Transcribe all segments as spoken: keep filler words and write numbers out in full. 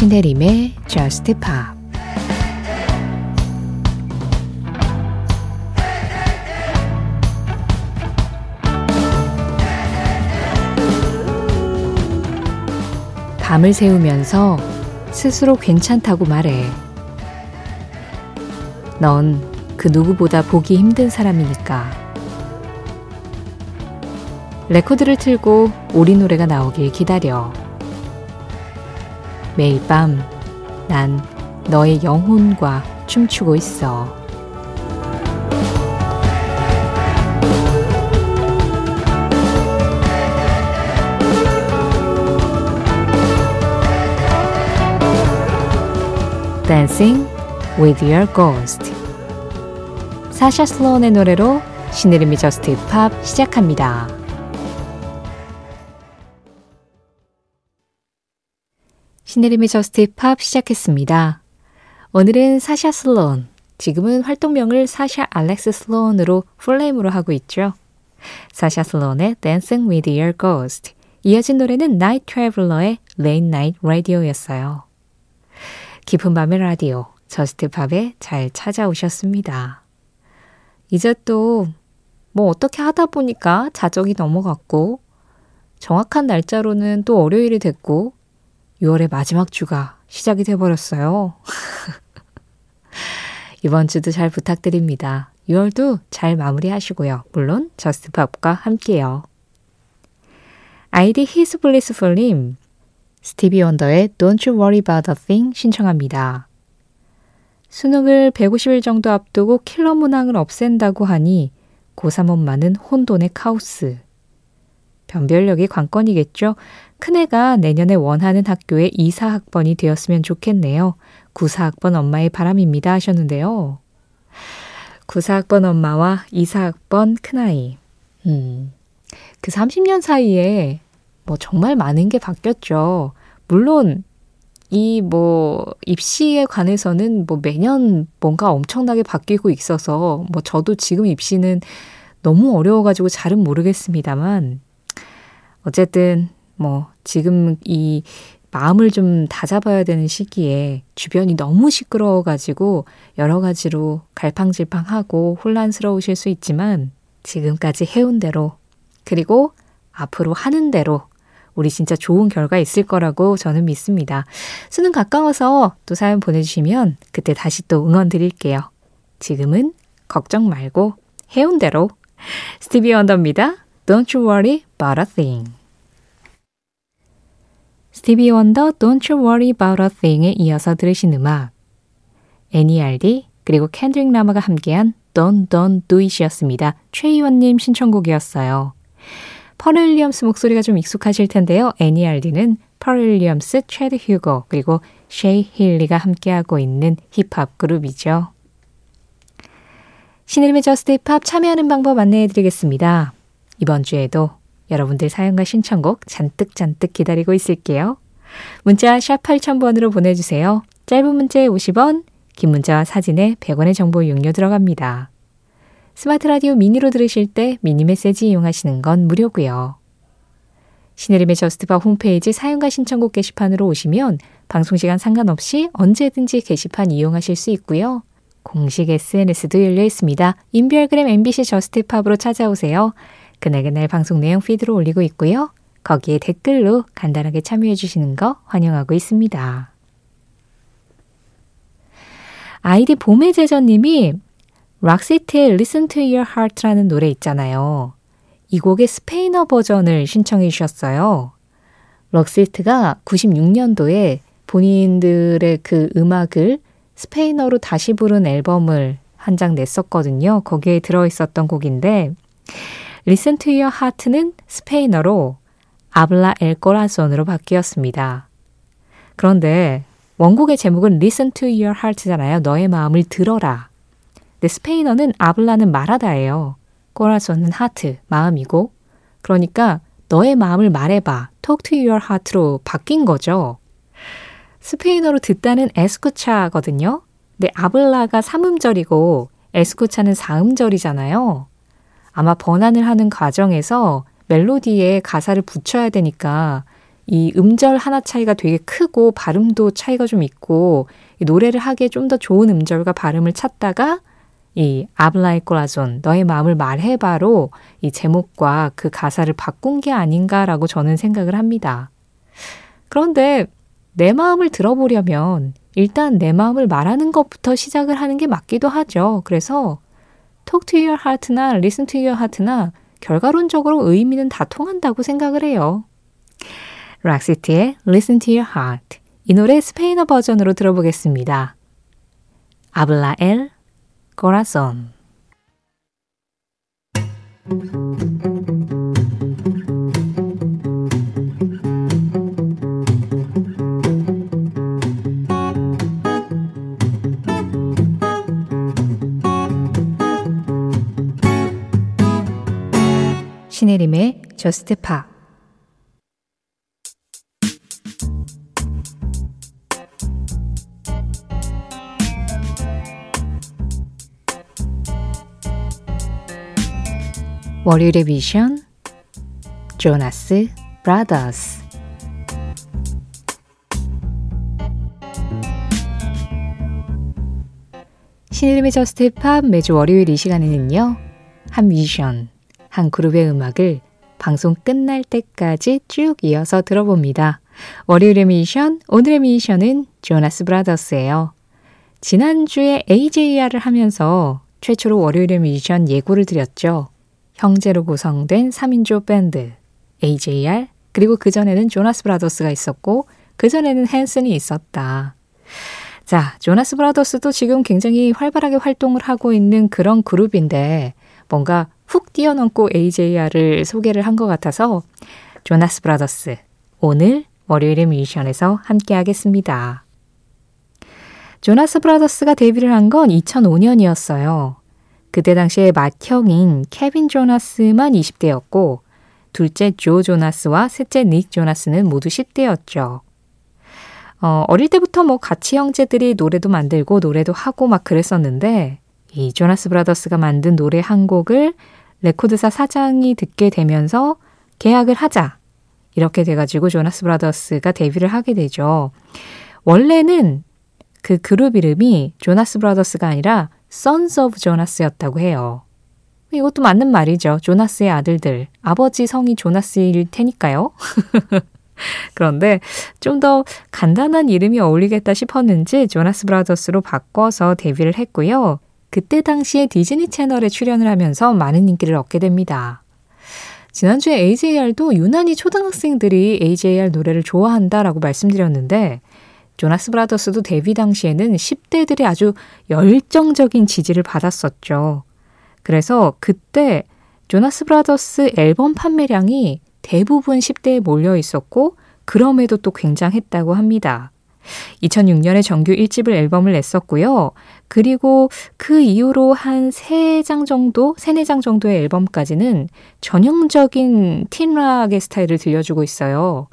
신혜림의 Just Pop. 밤을 새우면서 스스로 괜찮다고 말해. 넌 그 누구보다 보기 힘든 사람이니까. 레코드를 틀고 우리 노래가 나오길 기다려. 매일 밤 난 너의 영혼과 춤추고 있어. Dancing with your ghost. 사샤 슬론의 노래로 신혜림이 저스트 팝 시작합니다. 신혜림의 저스트 팝 시작했습니다. 오늘은 사샤 슬론, 지금은 활동명을 사샤 알렉스 슬론으로 풀네임으로 하고 있죠. 사샤 슬론의 Dancing with Your Ghost, 이어진 노래는 Night Traveler의 Late Night Radio였어요. 깊은 밤의 라디오, 저스트 팝에 잘 찾아오셨습니다. 이제 또 뭐 어떻게 하다 보니까 자정이 넘어갔고, 정확한 날짜로는 또 월요일이 됐고, 유월의 마지막 주가 시작이 돼버렸어요. 이번 주도 잘 부탁드립니다. 유월도 잘 마무리하시고요. 물론 저스트팝과 함께요. 아이디 히스블리스풀님, 스티비 원더의 Don't You Worry About a Thing 신청합니다. 수능을 백오십 일 정도 앞두고 킬러 문항을 없앤다고 하니 고삼 엄마는 혼돈의 카오스. 변별력이 관건이겠죠. 큰애가 내년에 원하는 학교에 이사학번이 되었으면 좋겠네요. 구사학번 엄마의 바람입니다 하셨는데요. 구사학번 엄마와 이사학번 큰아이. 음, 그 삼십 년 사이에 뭐 정말 많은 게 바뀌었죠. 물론 이 뭐 입시에 관해서는 뭐 매년 뭔가 엄청나게 바뀌고 있어서 뭐 저도 지금 입시는 너무 어려워가지고 잘은 모르겠습니다만, 어쨌든 뭐 지금 이 마음을 좀 다잡아야 되는 시기에 주변이 너무 시끄러워가지고 여러 가지로 갈팡질팡하고 혼란스러우실 수 있지만, 지금까지 해온 대로 그리고 앞으로 하는 대로 우리 진짜 좋은 결과 있을 거라고 저는 믿습니다. 수능 가까워서 또 사연 보내주시면 그때 다시 또 응원 드릴게요. 지금은 걱정 말고 해온 대로. 스티비 원더입니다. Don't you worry about a thing. 스티비 원더 Don't You Worry About a Thing에 이어서 들으신 음악, 엔 이 알 디 그리고 켄드릭 라마가 함께한 Don't Don't Do It이었습니다. 최희원님 신청곡이었어요. 퍼렐 윌리엄스 목소리가 좀 익숙하실 텐데요. 엔 이 알 디는 퍼렐 윌리엄스, 채드 휴고 그리고 쉐이 힐리가 함께하고 있는 힙합 그룹이죠. 신혜림의 저스트 힙합 참여하는 방법 안내해드리겠습니다. 이번 주에도 여러분들 사연과 신청곡 잔뜩잔뜩 기다리고 있을게요. 문자 샵 팔천 번으로 보내주세요. 짧은 문자에 오십 원, 긴 문자와 사진에 백 원의 정보 이용료 들어갑니다. 스마트 라디오 미니로 들으실 때 미니 메시지 이용하시는 건 무료고요. 신혜림의 저스트팝 홈페이지 사연과 신청곡 게시판으로 오시면 방송시간 상관없이 언제든지 게시판 이용하실 수 있고요. 공식 에스엔에스도 열려 있습니다. 인별그램 엠비씨 저스트팝으로 찾아오세요. 그날그날 방송 내용 피드로 올리고 있고요. 거기에 댓글로 간단하게 참여해 주시는 거 환영하고 있습니다. 아이디 봄의 제전님이 락시트의 Listen to Your Heart라는 노래 있잖아요. 이 곡의 스페인어 버전을 신청해 주셨어요. 락시트가 구십육 년도에 본인들의 그 음악을 스페인어로 다시 부른 앨범을 한 장 냈었거든요. 거기에 들어있었던 곡인데, Listen to your heart는 스페인어로 Habla el corazón으로 바뀌었습니다. 그런데 원곡의 제목은 Listen to your heart잖아요. 너의 마음을 들어라. 근데 스페인어는 Habla는 말하다예요. corazón은 하트, 마음이고. 그러니까 너의 마음을 말해봐. Talk to your heart로 바뀐 거죠. 스페인어로 듣다는 escucha거든요. 근데 Habla가 삼음절이고 escucha는 사음절이잖아요. 아마 번안을 하는 과정에서 멜로디에 가사를 붙여야 되니까 이 음절 하나 차이가 되게 크고 발음도 차이가 좀 있고 이 노래를 하기에 좀 더 좋은 음절과 발음을 찾다가 이 Habla el corazón, 너의 마음을 말해봐로 이 제목과 그 가사를 바꾼 게 아닌가라고 저는 생각을 합니다. 그런데 내 마음을 들어보려면 일단 내 마음을 말하는 것부터 시작을 하는 게 맞기도 하죠. 그래서 Talk to your heart나 Listen to your heart나 결과론적으로 의미는 다 통한다고 생각을 해요. 락시트의 Listen to your heart, 이 노래 스페인어 버전으로 들어보겠습니다. Habla el corazón. 신혜림의 저스트 팝. 월요일의 미션, 조나스 브라더스. 신혜림의 저스트 팝, 매주 월요일 이 시간에는요, 한 미션, 한 그룹의 음악을 방송 끝날 때까지 쭉 이어서 들어봅니다. 월요일의 미션, 오늘의 미션은 조나스 브라더스예요. 지난주에 에이제이알을 하면서 최초로 월요일의 미션 예고를 드렸죠. 형제로 구성된 삼인조 밴드 에이제이알, 그리고 그전에는 조나스 브라더스가 있었고 그전에는 헨슨이 있었다. 자, 조나스 브라더스도 지금 굉장히 활발하게 활동을 하고 있는 그런 그룹인데 뭔가 훅 뛰어넘고 에이제이알을 소개를 한 것 같아서 조나스 브라더스, 오늘 월요일의 뮤지션에서 함께 하겠습니다. 조나스 브라더스가 데뷔를 한 건 이천오년이었어요. 그때 당시에 맏형인 케빈 조나스만 이십대였고 둘째 조 조나스와 셋째 닉 조나스는 모두 십대였죠. 어, 어릴 때부터 뭐 같이 형제들이 노래도 만들고 노래도 하고 막 그랬었는데 이 조나스 브라더스가 만든 노래 한 곡을 레코드사 사장이 듣게 되면서 계약을 하자, 이렇게 돼가지고 조나스 브라더스가 데뷔를 하게 되죠. 원래는 그 그룹 이름이 조나스 브라더스가 아니라 Sons of Jonas였다고 해요. 이것도 맞는 말이죠. 조나스의 아들들, 아버지 성이 조나스일 테니까요. 그런데 좀 더 간단한 이름이 어울리겠다 싶었는지 조나스 브라더스로 바꿔서 데뷔를 했고요. 그때 당시에 디즈니 채널에 출연을 하면서 많은 인기를 얻게 됩니다. 지난주에 에이제이알도 유난히 초등학생들이 에이제이알 노래를 좋아한다라고 말씀드렸는데 조나스 브라더스도 데뷔 당시에는 십대들이 아주 열정적인 지지를 받았었죠. 그래서 그때 조나스 브라더스 앨범 판매량이 대부분 십대에 몰려 있었고 그럼에도 또 굉장했다고 합니다. 이천육년에 정규 일집을 앨범을 냈었고요. 그리고 그 이후로 한 세 장 정도, 세, 네 장 정도의 앨범까지는 전형적인 틴락의 스타일을 들려주고 있어요.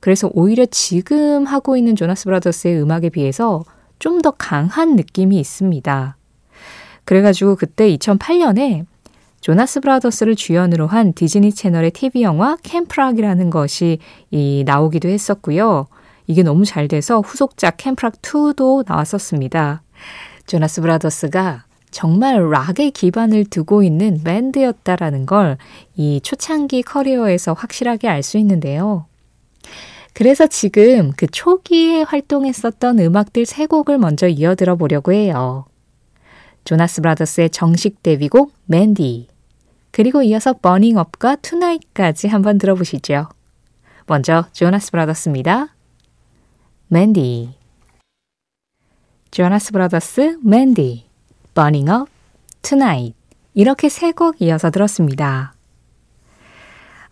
그래서 오히려 지금 하고 있는 조나스 브라더스의 음악에 비해서 좀 더 강한 느낌이 있습니다. 그래가지고 그때 이천팔년에 조나스 브라더스를 주연으로 한 디즈니 채널의 티비 영화 캠프락이라는 것이 이 나오기도 했었고요. 이게 너무 잘 돼서 후속작 캠프락 투도 나왔었습니다. 조나스 브라더스가 정말 락의 기반을 두고 있는 밴드였다라는 걸 이 초창기 커리어에서 확실하게 알 수 있는데요. 그래서 지금 그 초기에 활동했었던 음악들 세 곡을 먼저 이어 들어보려고 해요. 조나스 브라더스의 정식 데뷔곡 맨디, 그리고 이어서 버닝업과 투나잇까지 한번 들어보시죠. 먼저 조나스 브라더스입니다. 맨디. 조나스 브라더스, 맨디, Burning Up, Tonight, 이렇게 세 곡 이어서 들었습니다.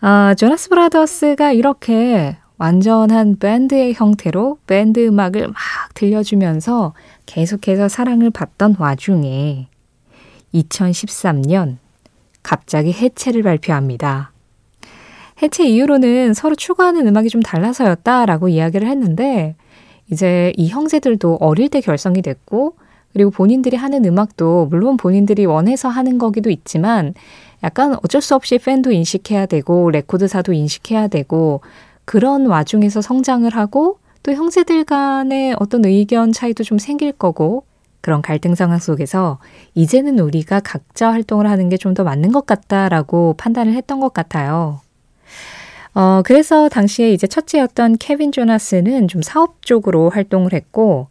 아, 조나스 브라더스가 이렇게 완전한 밴드의 형태로 밴드 음악을 막 들려주면서 계속해서 사랑을 받던 와중에 이천십삼년 갑자기 해체를 발표합니다. 해체 이후로는 서로 추구하는 음악이 좀 달라서였다라고 이야기를 했는데 이제 이 형제들도 어릴 때 결성이 됐고 그리고 본인들이 하는 음악도 물론 본인들이 원해서 하는 거기도 있지만 약간 어쩔 수 없이 팬도 인식해야 되고 레코드사도 인식해야 되고 그런 와중에서 성장을 하고 또 형제들 간의 어떤 의견 차이도 좀 생길 거고 그런 갈등 상황 속에서 이제는 우리가 각자 활동을 하는 게 좀 더 맞는 것 같다라고 판단을 했던 것 같아요. 어, 그래서 당시에 이제 첫째였던 케빈 조나스는 좀 사업 쪽으로 활동을 했고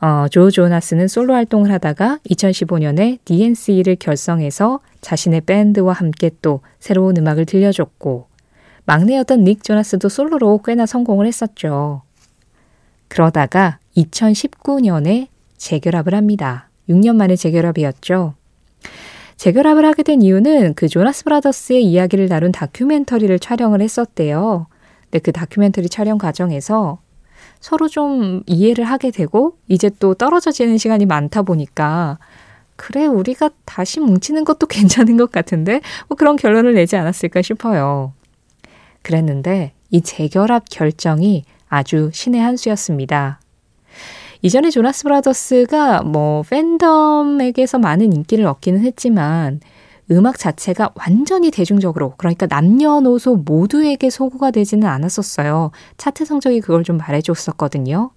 어, 조 조나스는 솔로 활동을 하다가 이천십오 년에 디 엔 씨를 결성해서 자신의 밴드와 함께 또 새로운 음악을 들려줬고 막내였던 닉 조나스도 솔로로 꽤나 성공을 했었죠. 그러다가 이천십구 년에 재결합을 합니다. 육 년 만에 재결합이었죠. 재결합을 하게 된 이유는 그 조나스 브라더스의 이야기를 다룬 다큐멘터리를 촬영을 했었대요. 근데 그 다큐멘터리 촬영 과정에서 서로 좀 이해를 하게 되고 이제 또 떨어져지는 시간이 많다 보니까 그래 우리가 다시 뭉치는 것도 괜찮은 것 같은데 뭐 그런 결론을 내지 않았을까 싶어요. 그랬는데 이 재결합 결정이 아주 신의 한 수였습니다. 이전에 조나스 브라더스가 뭐 팬덤에게서 많은 인기를 얻기는 했지만 음악 자체가 완전히 대중적으로 그러니까 남녀노소 모두에게 소구가 되지는 않았었어요. 차트 성적이 그걸 좀 말해줬었거든요.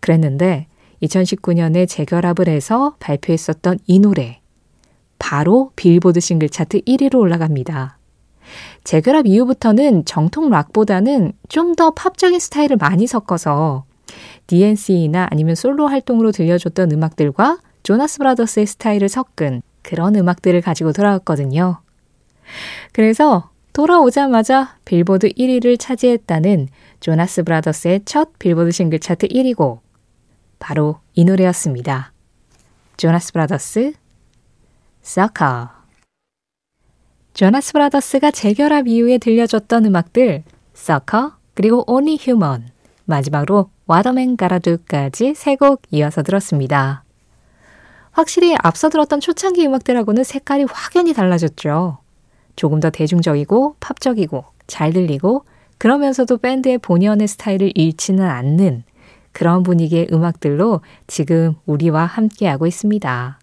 그랬는데 이천십구 년에 재결합을 해서 발표했었던 이 노래 바로 빌보드 싱글 차트 일 위로 올라갑니다. 재결합 이후부터는 정통 락보다는 좀 더 팝적인 스타일을 많이 섞어서 디 엔 씨나 아니면 솔로 활동으로 들려줬던 음악들과 조나스 브라더스의 스타일을 섞은 그런 음악들을 가지고 돌아왔거든요. 그래서 돌아오자마자 빌보드 일 위를 차지했다는 조나스 브라더스의 첫 빌보드 싱글 차트 일 위고 바로 이 노래였습니다. 조나스 브라더스, Sucker. 조나스 브라더스가 재결합 이후에 들려줬던 음악들 Sucker 그리고 Only Human 마지막으로 What a Man Gotta Do까지 세 곡 이어서 들었습니다. 확실히 앞서 들었던 초창기 음악들하고는 색깔이 확연히 달라졌죠. 조금 더 대중적이고 팝적이고 잘 들리고 그러면서도 밴드의 본연의 스타일을 잃지는 않는 그런 분위기의 음악들로 지금 우리와 함께하고 있습니다.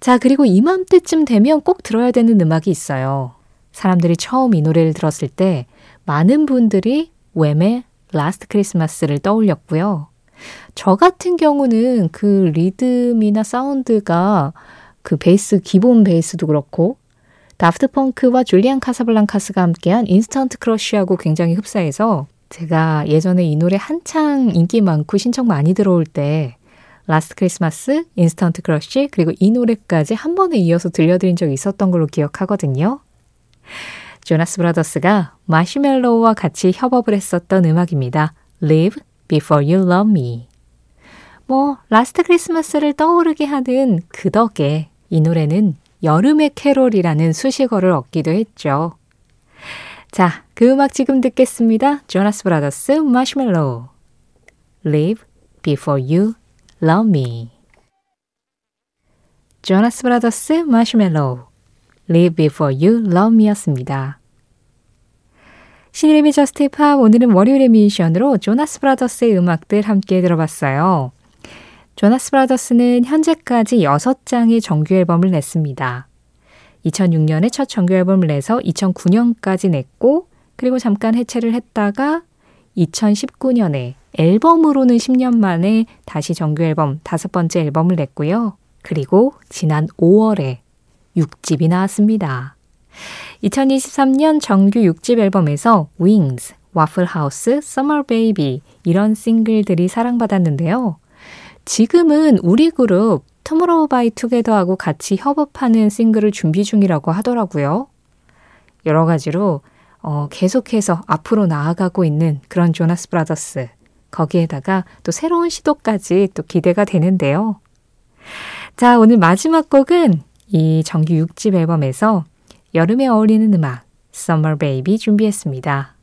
자, 그리고 이맘때쯤 되면 꼭 들어야 되는 음악이 있어요. 사람들이 처음 이 노래를 들었을 때 많은 분들이 웸의 라스트 크리스마스를 떠올렸고요. 저 같은 경우는 그 리듬이나 사운드가 그 베이스, 기본 베이스도 그렇고 다프트 펑크와 줄리안 카사블랑카스가 함께한 인스턴트 크러쉬하고 굉장히 흡사해서 제가 예전에 이 노래 한창 인기 많고 신청 많이 들어올 때 라스트 크리스마스, 인스턴트 크러쉬, 그리고 이 노래까지 한 번에 이어서 들려드린 적이 있었던 걸로 기억하거든요. 조나스 브라더스가 마시멜로우와 같이 협업을 했었던 음악입니다. Live Before You Love Me. 뭐 라스트 크리스마스를 떠오르게 하는 그 덕에 이 노래는 여름의 캐롤이라는 수식어를 얻기도 했죠. 자, 그 음악 지금 듣겠습니다. 조나스 브라더스, 마시멜로우. Live Before You Love Me. 조나스 브라더스, 마시멜로우. Live Before You Love Me였습니다. 신혜림의 저스트 팝 오늘은 월요일의 미션으로 조나스 브라더스의 음악들 함께 들어봤어요. 조나스 브라더스는 현재까지 여섯 장의 정규앨범을 냈습니다. 이천육 년에 첫 정규앨범을 내서 이천구 년까지 냈고 그리고 잠깐 해체를 했다가 이천십구 년에 앨범으로는 십 년 만에 다시 정규앨범 다섯 번째 앨범을 냈고요. 그리고 지난 오월에 육 집이 나왔습니다. 이천이십삼 년 정규 육 집 앨범에서 Wings, Waffle House, Summer Baby 이런 싱글들이 사랑받았는데요. 지금은 우리 그룹 Tomorrow by Together하고 같이 협업하는 싱글을 준비 중이라고 하더라고요. 여러 가지로 어, 계속해서 앞으로 나아가고 있는 그런 조나스 브라더스 거기에다가 또 새로운 시도까지 또 기대가 되는데요. 자, 오늘 마지막 곡은 이 정규 육 집 앨범에서 여름에 어울리는 음악 Summer Baby 준비했습니다.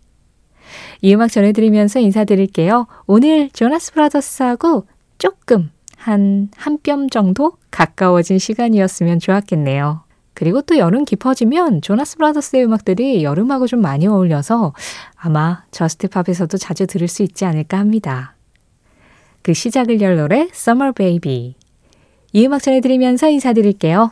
이 음악 전해드리면서 인사드릴게요. 오늘 조나스 브라더스하고 조금 한 한 뼘 정도 가까워진 시간이었으면 좋았겠네요. 그리고 또 여름 깊어지면 조나스 브라더스의 음악들이 여름하고 좀 많이 어울려서 아마 저스트팝에서도 자주 들을 수 있지 않을까 합니다. 그 시작을 열 노래 Summer Baby 이 음악 전해드리면서 인사드릴게요.